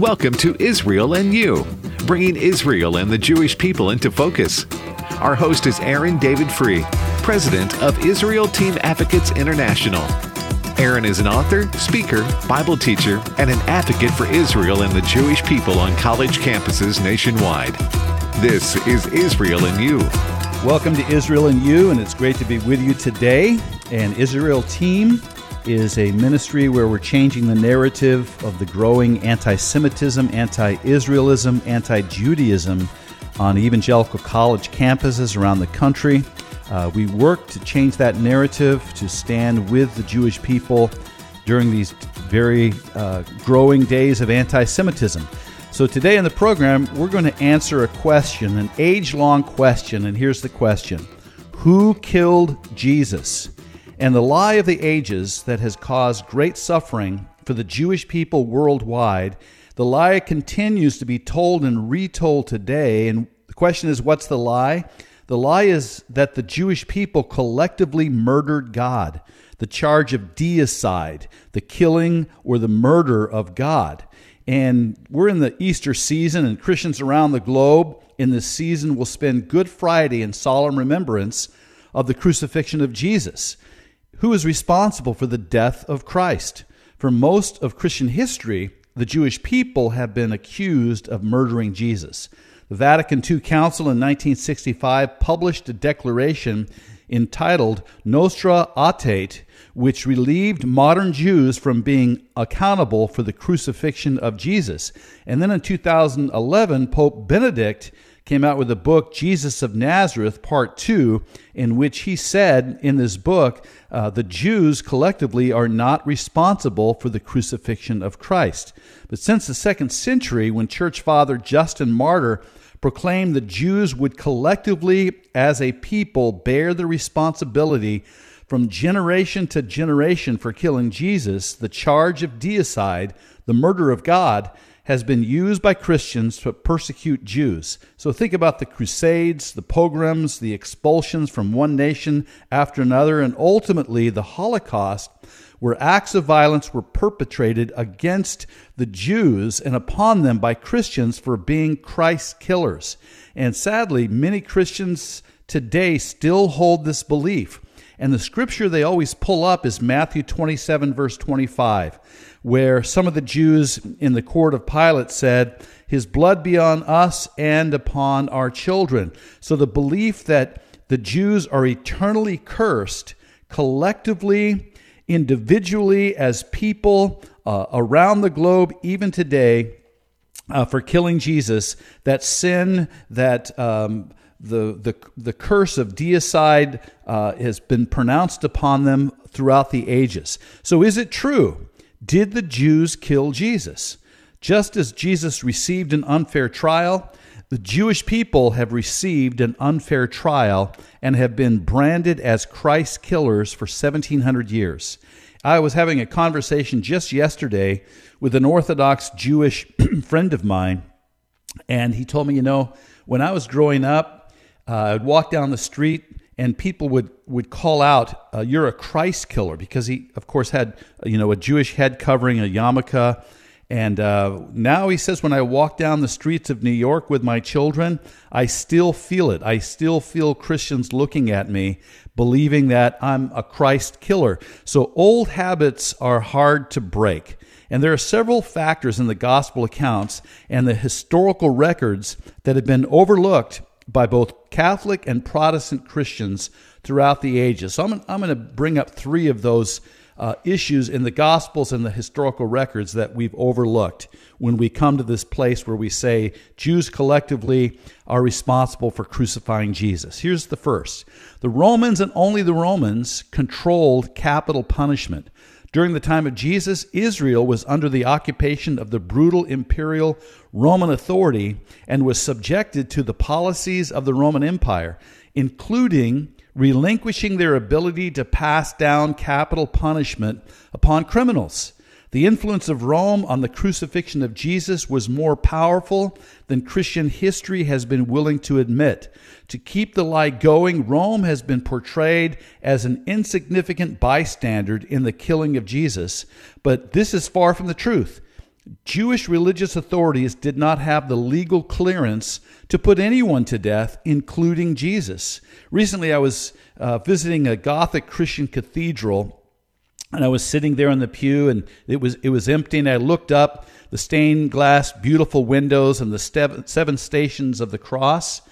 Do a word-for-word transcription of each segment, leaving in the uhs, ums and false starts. Welcome to Israel and You, bringing Israel and the Jewish people into focus. Our host is Aaron David Free, president of Israel Team Advocates International. Aaron is an author, speaker, Bible teacher, and an advocate for Israel and the Jewish people on college campuses nationwide. This is Israel and You. Welcome to Israel and You, and it's great to be with you today. And Israel Team is a ministry where we're changing the narrative of the growing anti-Semitism, anti-Israelism, anti-Judaism on evangelical college campuses around the country. Uh, we work to change that narrative, to stand with the Jewish people during these very uh, growing days of anti-Semitism. So today in the program, we're going to answer a question, an age-long question, and here's the question. Who killed Jesus? And the lie of the ages that has caused great suffering for the Jewish people worldwide, the lie continues to be told and retold today. And the question is, what's the lie? The lie is that the Jewish people collectively murdered God, the charge of deicide, the killing or the murder of God. And we're in the Easter season, and Christians around the globe in this season will spend Good Friday in solemn remembrance of the crucifixion of Jesus. Who is responsible for the death of Christ? For most of Christian history, the Jewish people have been accused of murdering Jesus. The Vatican Two Council in nineteen sixty-five published a declaration entitled Nostra Aetate, which relieved modern Jews from being accountable for the crucifixion of Jesus. And then in two thousand eleven, Pope Benedict came out with the book, Jesus of Nazareth, Part two, in which he said in this book, uh, the Jews collectively are not responsible for the crucifixion of Christ. But since the second century, when Church Father Justin Martyr proclaimed the Jews would collectively, as a people, bear the responsibility from generation to generation for killing Jesus, the charge of deicide, the murder of God, has been used by Christians to persecute Jews. So think about the Crusades, the pogroms, the expulsions from one nation after another, and ultimately the Holocaust, where acts of violence were perpetrated against the Jews and upon them by Christians for being Christ killers. And sadly, many Christians today still hold this belief. And the scripture they always pull up is Matthew twenty-seven, verse twenty-five, where some of the Jews in the court of Pilate said, "His blood be on us and upon our children." So the belief that the Jews are eternally cursed, collectively, individually, as people uh, around the globe, even today, uh, for killing Jesus, that sin, that um The, the the curse of deicide uh, has been pronounced upon them throughout the ages. So is it true? Did the Jews kill Jesus? Just as Jesus received an unfair trial, the Jewish people have received an unfair trial and have been branded as Christ killers for seventeen hundred years. I was having a conversation just yesterday with an Orthodox Jewish friend of mine, and he told me, you know, when I was growing up, Uh, I would walk down the street, and people would, would call out, uh, "You're a Christ killer," because he, of course, had you know a Jewish head covering, a yarmulke. And uh, now he says, when I walk down the streets of New York with my children, I still feel it. I still feel Christians looking at me, believing that I'm a Christ killer. So old habits are hard to break. And there are several factors in the gospel accounts and the historical records that have been overlooked by both Catholic and Protestant Christians throughout the ages. So I'm, I'm going to bring up three of those uh, issues in the Gospels and the historical records that we've overlooked when we come to this place where we say Jews collectively are responsible for crucifying Jesus. Here's the first. The Romans, and only the Romans, controlled capital punishment. During the time of Jesus, Israel was under the occupation of the brutal imperial Roman authority and was subjected to the policies of the Roman Empire, including relinquishing their ability to pass down capital punishment upon criminals. The influence of Rome on the crucifixion of Jesus was more powerful than Christian history has been willing to admit. To keep the lie going, Rome has been portrayed as an insignificant bystander in the killing of Jesus, but this is far from the truth. Jewish religious authorities did not have the legal clearance to put anyone to death, including Jesus. Recently, I was uh, visiting a Gothic Christian cathedral, and I was sitting there in the pew, and it was it was empty, and I looked up the stained glass, beautiful windows, and the ste- seven stations of the cross,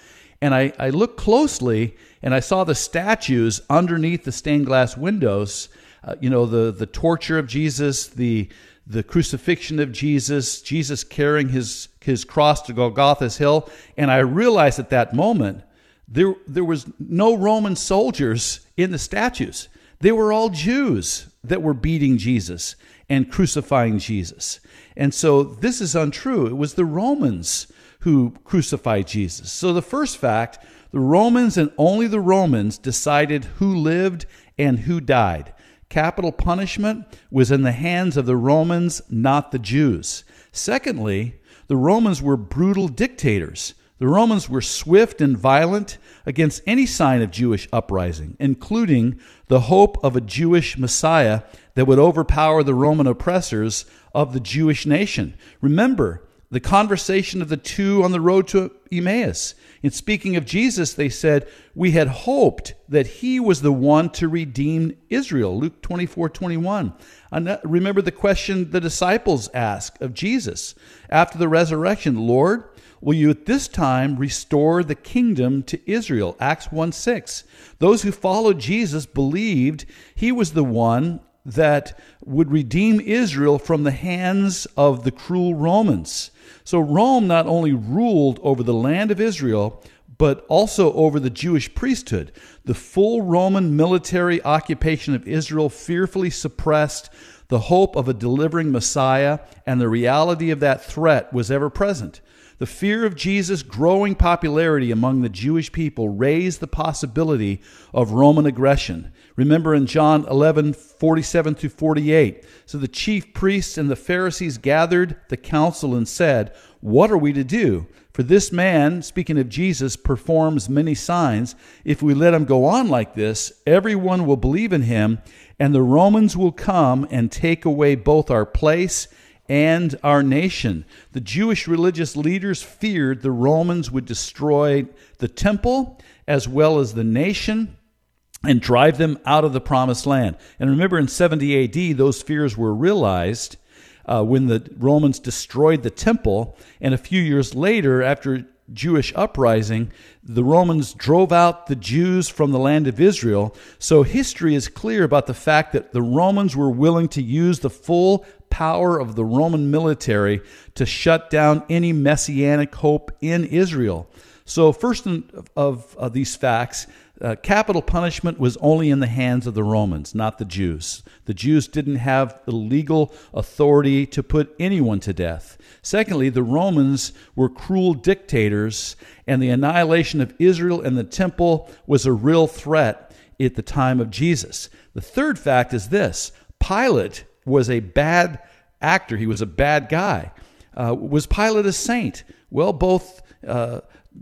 and I, I looked closely, and I saw the statues underneath the stained glass windows, uh, you know, the, the torture of Jesus, the... the crucifixion of Jesus, Jesus carrying his his cross to Golgotha's hill. And I realized at that moment, there there was no Roman soldiers in the statues. They were all Jews that were beating Jesus and crucifying Jesus. And so this is untrue. It was the Romans who crucified Jesus. So the first fact, the Romans and only the Romans decided who lived and who died. Capital punishment was in the hands of the Romans, not the Jews. Secondly, the Romans were brutal dictators. The Romans were swift and violent against any sign of Jewish uprising, including the hope of a Jewish Messiah that would overpower the Roman oppressors of the Jewish nation. Remember the conversation of the two on the road to Emmaus. In speaking of Jesus, they said, "We had hoped that he was the one to redeem Israel." Luke twenty-four twenty-one. Remember the question the disciples asked of Jesus after the resurrection, "Lord, will you at this time restore the kingdom to Israel?" Acts one six. Those who followed Jesus believed he was the one that would redeem Israel from the hands of the cruel Romans. So Rome not only ruled over the land of Israel, but also over the Jewish priesthood. The full Roman military occupation of Israel fearfully suppressed the hope of a delivering Messiah, and the reality of that threat was ever present. The fear of Jesus' growing popularity among the Jewish people raised the possibility of Roman aggression. Remember in John eleven forty-seven through forty-eight, "So the chief priests and the Pharisees gathered the council and said, 'What are we to do? For this man,'" speaking of Jesus, "'performs many signs. If we let him go on like this, everyone will believe in him, and the Romans will come and take away both our place and our nation.'" The Jewish religious leaders feared the Romans would destroy the temple as well as the nation and drive them out of the promised land. And remember in seventy A D, those fears were realized uh, when the Romans destroyed the temple. And a few years later, after Jewish uprising, the Romans drove out the Jews from the land of Israel. So history is clear about the fact that the Romans were willing to use the full power of the Roman military to shut down any messianic hope in Israel. So first of, of, of these facts, uh, capital punishment was only in the hands of the Romans, not the Jews. The Jews didn't have the legal authority to put anyone to death. Secondly, the Romans were cruel dictators, and the annihilation of Israel and the temple was a real threat at the time of Jesus. The third fact is this: Pilate was a bad actor. He was a bad guy. Uh, was Pilate a saint? Well, both uh,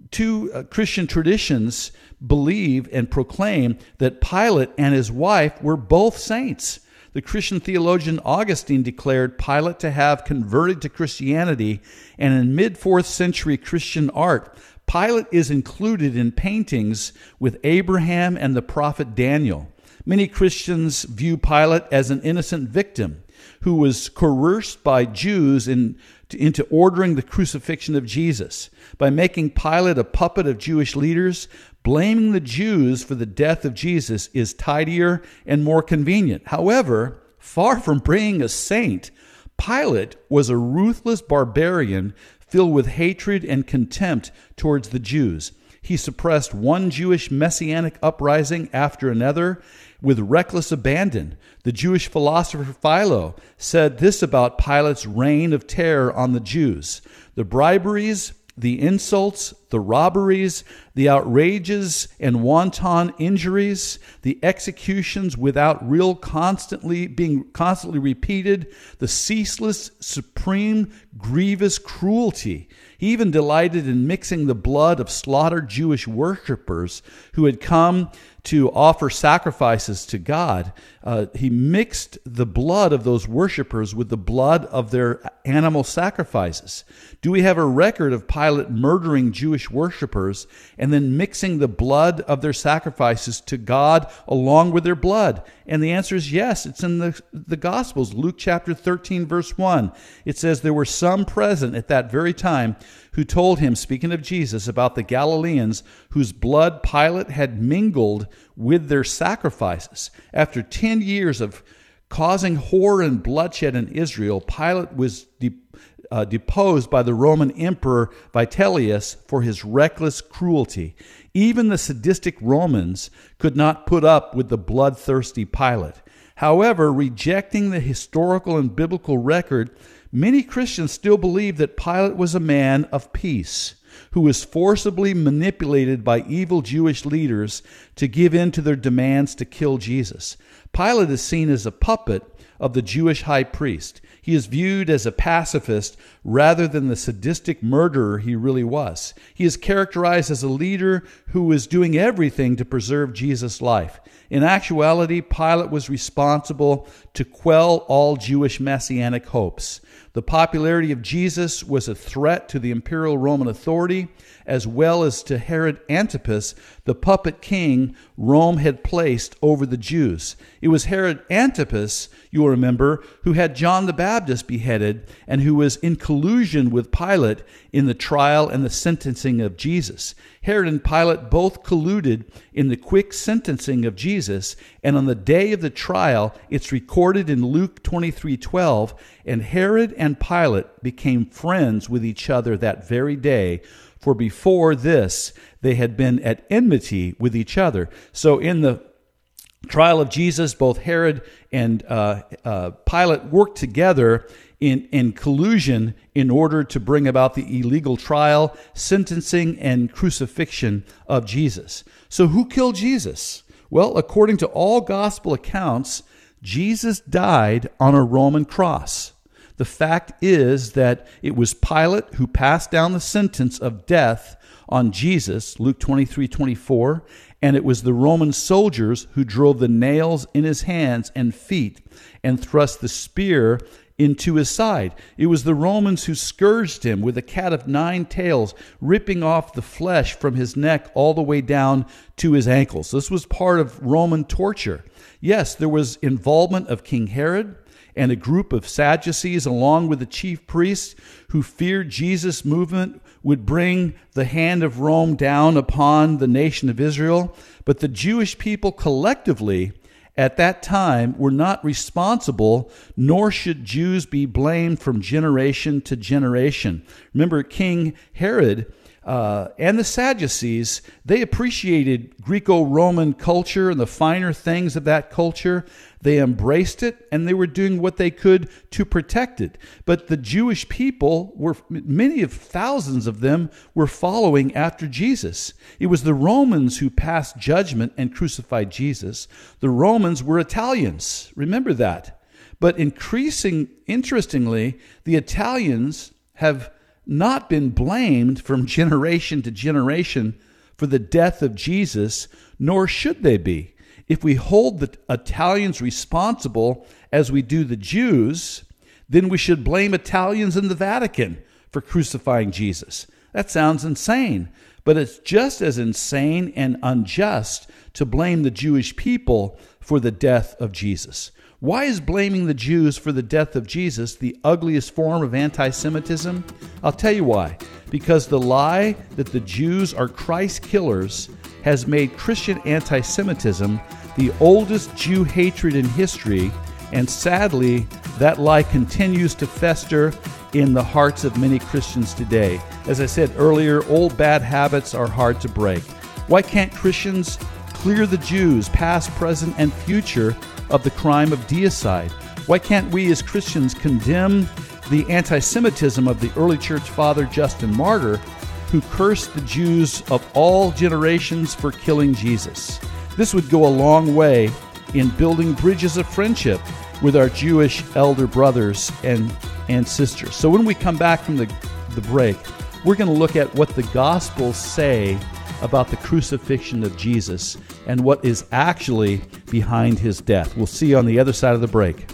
two uh, Christian traditions believe and proclaim that Pilate and his wife were both saints. The Christian theologian Augustine declared Pilate to have converted to Christianity, and in mid-fourth century Christian art, Pilate is included in paintings with Abraham and the prophet Daniel. Many Christians view Pilate as an innocent victim who was coerced by Jews in, to, into ordering the crucifixion of Jesus. By making Pilate a puppet of Jewish leaders, blaming the Jews for the death of Jesus is tidier and more convenient. However, far from being a saint, Pilate was a ruthless barbarian filled with hatred and contempt towards the Jews. He suppressed one Jewish messianic uprising after another with reckless abandon. The Jewish philosopher Philo said this about Pilate's reign of terror on the Jews: "The briberies, the insults, the robberies, the outrages and wanton injuries, the executions without real constantly being constantly repeated, the ceaseless, supreme, grievous cruelty. He even delighted in mixing the blood of slaughtered Jewish worshipers who had come to offer sacrifices to God. Uh, he mixed the blood of those worshipers with the blood of their animal sacrifices. Do we have a record of Pilate murdering Jewish worshipers and then mixing the blood of their sacrifices to God along with their blood? And the answer is yes. It's in the, the Gospels. Luke chapter thirteen, verse one. It says, there were some present at that very time who told him, speaking of Jesus, about the Galileans whose blood Pilate had mingled with their sacrifices. After ten years of causing horror and bloodshed in Israel, Pilate was de- uh, deposed by the Roman emperor Vitellius for his reckless cruelty. Even the sadistic Romans could not put up with the bloodthirsty Pilate. However, rejecting the historical and biblical record, many Christians still believe that Pilate was a man of peace who was forcibly manipulated by evil Jewish leaders to give in to their demands to kill Jesus. Pilate is seen as a puppet of the Jewish high priest. He is viewed as a pacifist rather than the sadistic murderer he really was. He is characterized as a leader who is doing everything to preserve Jesus' life. In actuality, Pilate was responsible to quell all Jewish messianic hopes. The popularity of Jesus was a threat to the imperial Roman authority, as well as to Herod Antipas, the puppet king Rome had placed over the Jews. It was Herod Antipas, you will remember, who had John the Baptist beheaded and who was in collusion with Pilate in the trial and the sentencing of Jesus. Herod and Pilate both colluded in the quick sentencing of Jesus, and on the day of the trial, it's recorded in Luke twenty-three twelve, and Herod and Pilate became friends with each other that very day, for before this they had been at enmity with each other. So in the trial of Jesus, both Herod and uh, uh, Pilate worked together in, in collusion in order to bring about the illegal trial, sentencing, and crucifixion of Jesus. So who killed Jesus? Well, according to all gospel accounts, Jesus died on a Roman cross. The fact is that it was Pilate who passed down the sentence of death on Jesus, Luke twenty-three twenty-four, and it was the Roman soldiers who drove the nails in his hands and feet and thrust the spear into his side. It was the Romans who scourged him with a cat of nine tails, ripping off the flesh from his neck all the way down to his ankles. This was part of Roman torture. Yes, there was involvement of King Herod and a group of Sadducees, along with the chief priests who feared Jesus' movement would bring the hand of Rome down upon the nation of Israel. But the Jewish people collectively at that time were not responsible, nor should Jews be blamed from generation to generation. Remember, King Herod uh, and the Sadducees, they appreciated Greco-Roman culture and the finer things of that culture. They embraced it, and they were doing what they could to protect it. But the Jewish people were, many of thousands of them, were following after Jesus. It was the Romans who passed judgment and crucified Jesus. The Romans were Italians. Remember that. But increasing, interestingly, the Italians have not been blamed from generation to generation for the death of Jesus, nor should they be. If we hold the Italians responsible as we do the Jews, then we should blame Italians in the Vatican for crucifying Jesus. That sounds insane, but it's just as insane and unjust to blame the Jewish people for the death of Jesus. Why is blaming the Jews for the death of Jesus the ugliest form of anti-Semitism? I'll tell you why. Because the lie that the Jews are Christ killers has made Christian anti-Semitism the oldest Jew hatred in history, and sadly, that lie continues to fester in the hearts of many Christians today. As I said earlier, old bad habits are hard to break. Why can't Christians clear the Jews, past, present, and future, of the crime of deicide? Why can't we as Christians condemn the anti-Semitism of the early church father Justin Martyr who cursed the Jews of all generations for killing Jesus. This would go a long way in building bridges of friendship with our Jewish elder brothers and, and sisters. So when we come back from the, the break, we're going to look at what the Gospels say about the crucifixion of Jesus and what is actually behind his death. We'll see you on the other side of the break.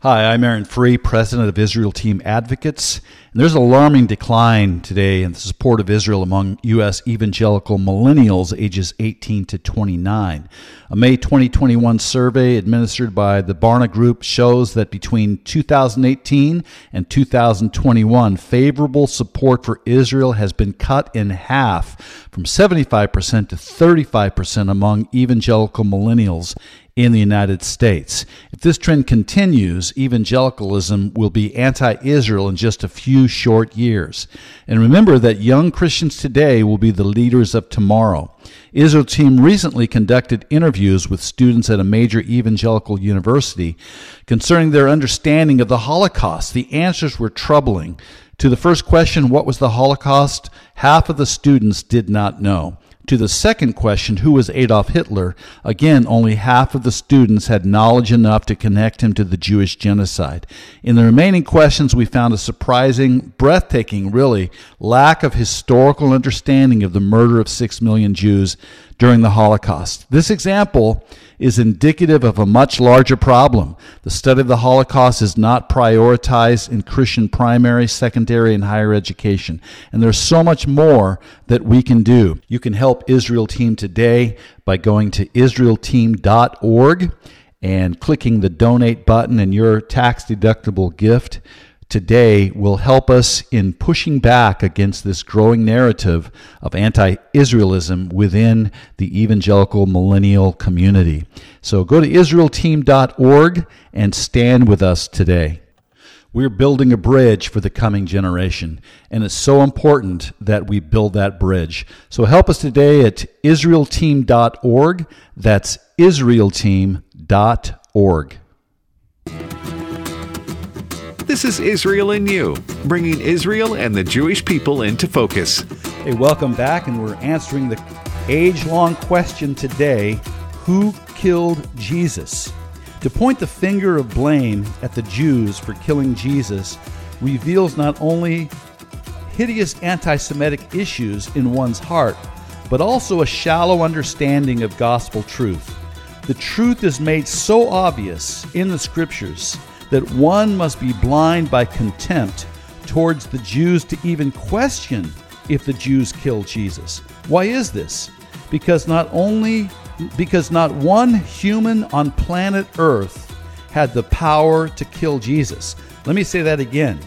Hi, I'm Aaron Free, president of Israel Team Advocates, and there's an alarming decline today in the support of Israel among U S evangelical millennials ages eighteen to twenty-nine. A May twenty twenty-one survey administered by the Barna Group shows that between two thousand eighteen and two thousand twenty-one, favorable support for Israel has been cut in half, from seventy-five percent to thirty-five percent among evangelical millennials in the United States. If this trend continues, evangelicalism will be anti-Israel in just a few short years. And remember that young Christians today will be the leaders of tomorrow. Israel Team recently conducted interviews with students at a major evangelical university concerning their understanding of the Holocaust. The answers were troubling. To the first question, what was the Holocaust? Half of the students did not know. To the second question, who was Adolf Hitler? Again, only half of the students had knowledge enough to connect him to the Jewish genocide. In the remaining questions, we found a surprising, breathtaking, really, lack of historical understanding of the murder of six million Jews during the Holocaust. This example is indicative of a much larger problem. The study of the Holocaust is not prioritized in Christian primary, secondary, and higher education. And there's so much more that we can do. You can help Israel Team today by going to Israel Team dot org and clicking the donate button, and your tax-deductible gift today will help us in pushing back against this growing narrative of anti-Israelism within the evangelical millennial community. So go to Israel Team dot org and stand with us today. We're building a bridge for the coming generation, and it's so important that we build that bridge. So help us today at Israel Team dot org. That's Israel Team dot org. This is Israel in You, bringing Israel and the Jewish people into focus. Hey, welcome back, and we're answering the age-long question today, who killed Jesus? To point the finger of blame at the Jews for killing Jesus reveals not only hideous anti-Semitic issues in one's heart, but also a shallow understanding of gospel truth. The truth is made so obvious in the Scriptures that one must be blind by contempt towards the Jews to even question if the Jews killed Jesus. Why is this? Because not only, because not one human on planet Earth had the power to kill Jesus. Let me say that again.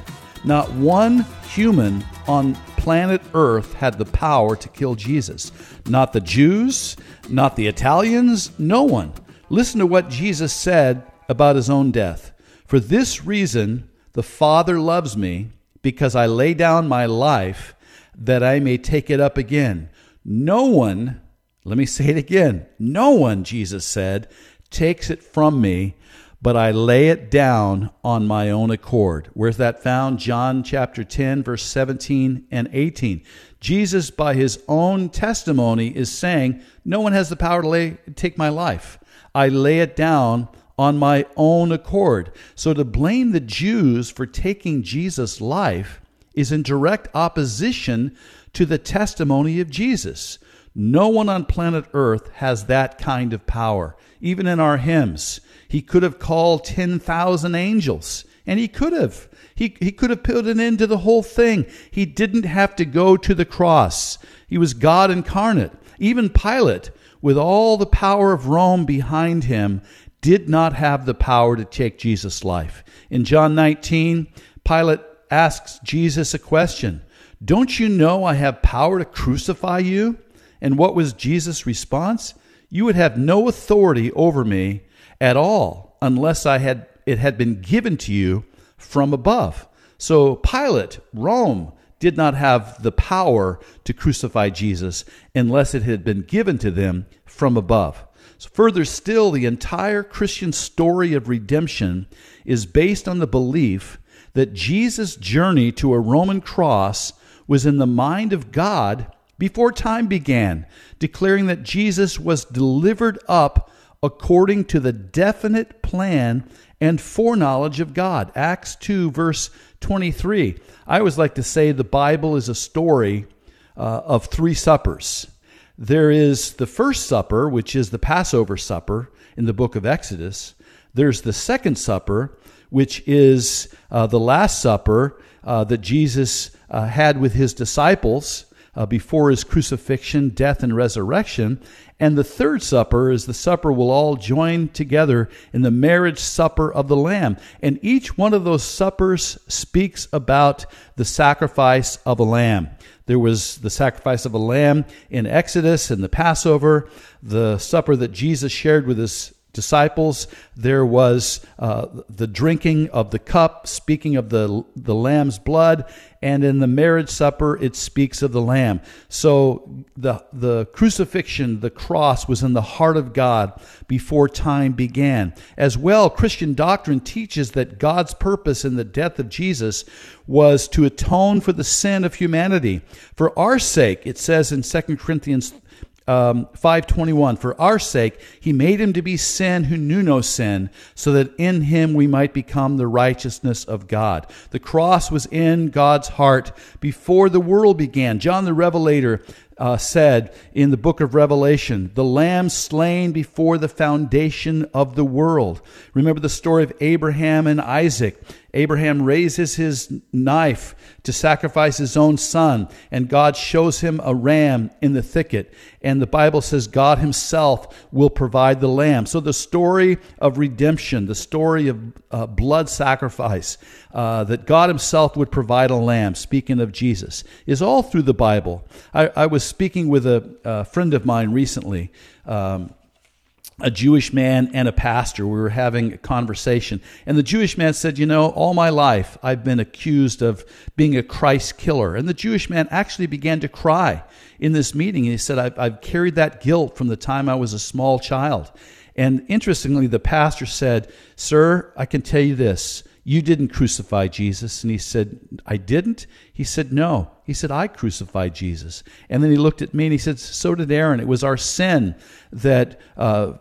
Not one human on planet Earth had the power to kill Jesus. Not the Jews, not the Italians, no one. Listen to what Jesus said about his own death. For this reason, the Father loves me, because I lay down my life that I may take it up again. No one, let me say it again, no one, Jesus said, takes it from me, but I lay it down on my own accord. Where's that found? John chapter ten, verse seventeen and eighteen. Jesus, by his own testimony, is saying, no one has the power to lay, take my life. I lay it down on my own accord. So to blame the Jews for taking Jesus' life is in direct opposition to the testimony of Jesus. No one on planet Earth has that kind of power. Even in our hymns, he could have called ten thousand angels, and he could have. He, he could have put an end to the whole thing. He didn't have to go to the cross. He was God incarnate. Even Pilate, with all the power of Rome behind him, did not have the power to take Jesus' life. In John nineteen, Pilate asks Jesus a question. Don't you know I have power to crucify you? And what was Jesus' response? You would have no authority over me at all unless I had it had been given to you from above. So Pilate, Rome, did not have the power to crucify Jesus unless it had been given to them from above. Further still, the entire Christian story of redemption is based on the belief that Jesus' journey to a Roman cross was in the mind of God before time began, declaring that Jesus was delivered up according to the definite plan and foreknowledge of God. Acts two, verse twenty-three. I always like to say the Bible is a story uh, of three suppers. There is the first supper, which is the Passover supper in the book of Exodus. There's the second supper, which is uh, the last supper uh, that Jesus uh, had with his disciples Uh, before his crucifixion, death, and resurrection. And the third supper is the supper we'll all join together in the marriage supper of the Lamb. And each one of those suppers speaks about the sacrifice of a lamb. There was the sacrifice of a lamb in Exodus and the Passover, the supper that Jesus shared with his disciples. There was uh, the drinking of the cup, speaking of the the lamb's blood, and in the marriage supper it speaks of the lamb. So the the crucifixion, the cross, was in the heart of God before time began. As well, Christian doctrine teaches that God's purpose in the death of Jesus was to atone for the sin of humanity. For our sake, it says in Second Corinthians Um, five twenty-one, for our sake he made him to be sin who knew no sin, so that in him we might become the righteousness of God. The cross was in God's heart before the world began. John the Revelator uh, said in the book of Revelation, the Lamb slain before the foundation of the world. Remember the story of Abraham and Isaac. Abraham raises his knife to sacrifice his own son, and God shows him a ram in the thicket. And the Bible says God himself will provide the lamb. So the story of redemption, the story of uh, blood sacrifice, uh, that God himself would provide a lamb, speaking of Jesus, is all through the Bible. I, I was speaking with a, a friend of mine recently, um, a Jewish man and a pastor. We were having a conversation, and the Jewish man said, you know, all my life I've been accused of being a Christ killer. And the Jewish man actually began to cry in this meeting. And he said, I've, I've carried that guilt from the time I was a small child. And interestingly, the pastor said, sir, I can tell you this, you didn't crucify Jesus. And he said, I didn't? He said, no. He said, I crucified Jesus. And then he looked at me and he said, so did Aaron. It was our sin that uh,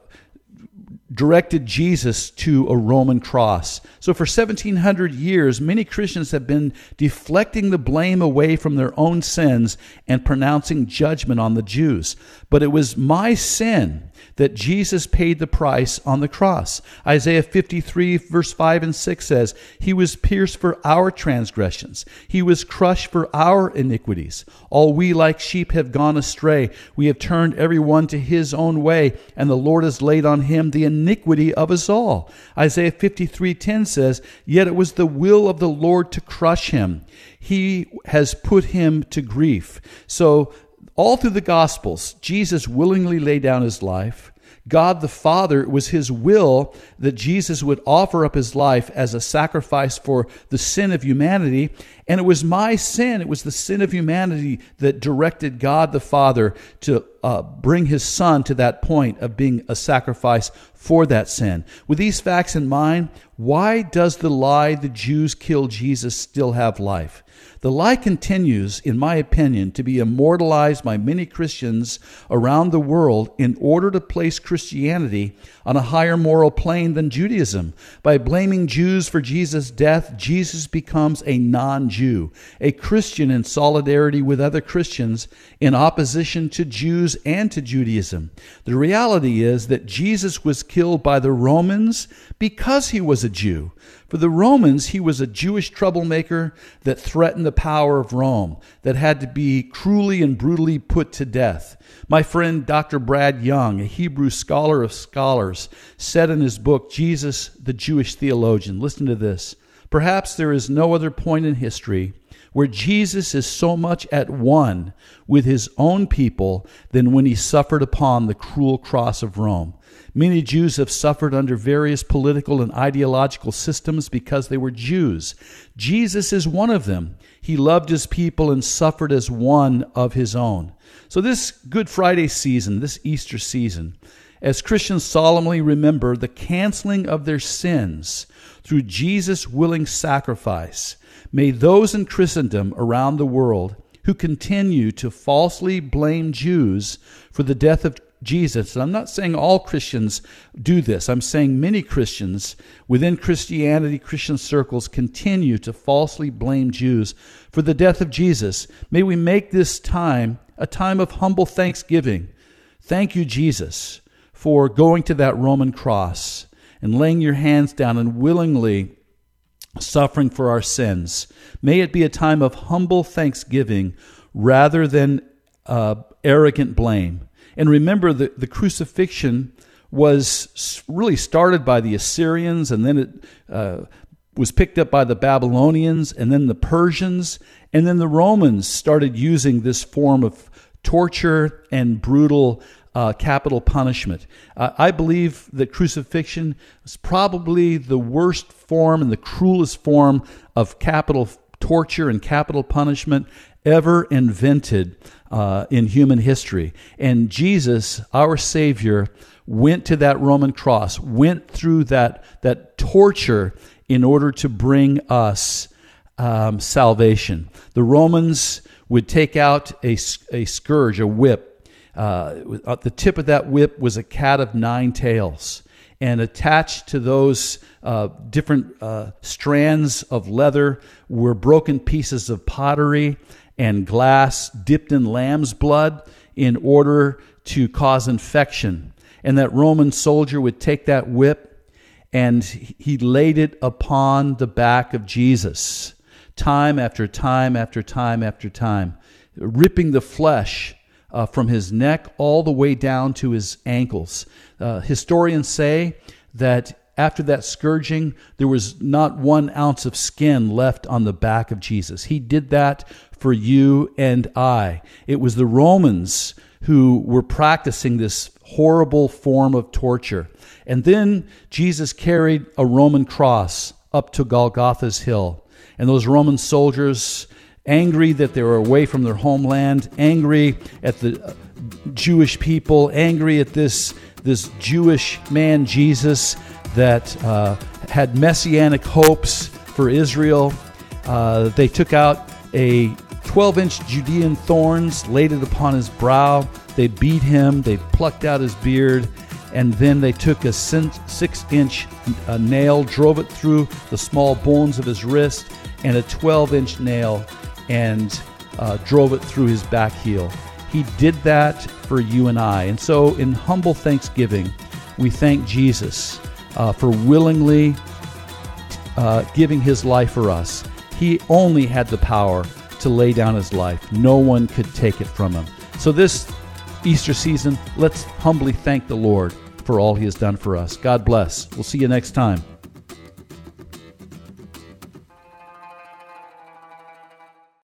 directed Jesus to a Roman cross. So for seventeen hundred years, many Christians have been deflecting the blame away from their own sins and pronouncing judgment on the Jews. But it was my sin that Jesus paid the price on the cross. Isaiah fifty-three, verse five and six says, he was pierced for our transgressions. He was crushed for our iniquities. All we like sheep have gone astray. We have turned every one to his own way, and the Lord has laid on him the iniquity of us all. Isaiah fifty-three ten says, yet it was the will of the Lord to crush him. He has put him to grief. So all through the Gospels, Jesus willingly laid down his life. God the Father, it was his will that Jesus would offer up his life as a sacrifice for the sin of humanity. And it was my sin, it was the sin of humanity that directed God the Father to uh, bring his Son to that point of being a sacrifice for that sin. With these facts in mind, why does the lie the Jews kill Jesus still have life? The lie continues, in my opinion, to be immortalized by many Christians around the world in order to place Christianity on a higher moral plane than Judaism. By blaming Jews for Jesus' death, Jesus becomes a non-Jew, a Christian in solidarity with other Christians in opposition to Jews and to Judaism. The reality is that Jesus was killed by the Romans because he was a Jew. For the Romans, he was a Jewish troublemaker that threatened the power of Rome, that had to be cruelly and brutally put to death. My friend Doctor Brad Young, a Hebrew scholar of scholars, said in his book, Jesus, the Jewish Theologian, listen to this, perhaps there is no other point in history where Jesus is so much at one with his own people than when he suffered upon the cruel cross of Rome. Many Jews have suffered under various political and ideological systems because they were Jews. Jesus is one of them. He loved his people and suffered as one of his own. So this Good Friday season, this Easter season, as Christians solemnly remember the canceling of their sins through Jesus' willing sacrifice, may those in Christendom around the world who continue to falsely blame Jews for the death of Jesus, and I'm not saying all Christians do this, I'm saying many Christians within Christianity, Christian circles, continue to falsely blame Jews for the death of Jesus. May we make this time a time of humble thanksgiving. Thank you, Jesus, for going to that Roman cross and laying your hands down and willingly suffering for our sins. May it be a time of humble thanksgiving rather than uh, arrogant blame. And remember, the, the crucifixion was really started by the Assyrians, and then it uh, was picked up by the Babylonians, and then the Persians, and then the Romans started using this form of torture and brutal uh, capital punishment. Uh, I believe that crucifixion was probably the worst form and the cruelest form of capital torture and capital punishment ever invented uh, in human history. And Jesus, our Savior, went to that Roman cross, went through that, that torture in order to bring us um, salvation. The Romans would take out a, a scourge, a whip. Uh, at the tip of that whip was a cat of nine tails. And attached to those uh, different uh, strands of leather were broken pieces of pottery and glass dipped in lamb's blood in order to cause infection. And that Roman soldier would take that whip and he laid it upon the back of Jesus, time after time after time after time, ripping the flesh Uh, from his neck all the way down to his ankles. Uh, historians say that after that scourging, there was not one ounce of skin left on the back of Jesus. He did that for you and I. It was the Romans who were practicing this horrible form of torture. And then Jesus carried a Roman cross up to Golgotha's hill. And those Roman soldiers, angry that they were away from their homeland, angry at the Jewish people, angry at this this Jewish man Jesus that uh, had messianic hopes for Israel. Uh, they took out a twelve-inch Judean thorns, laid it upon his brow. They beat him. They plucked out his beard. And then they took a six-inch nail, drove it through the small bones of his wrist, and a twelve-inch nail, and uh, drove it through his back heel. He did that for you and I. And so in humble thanksgiving, we thank Jesus uh, for willingly uh, giving his life for us. He only had the power to lay down his life. No one could take it from him. So this Easter season, let's humbly thank the Lord for all he has done for us. God bless. We'll see you next time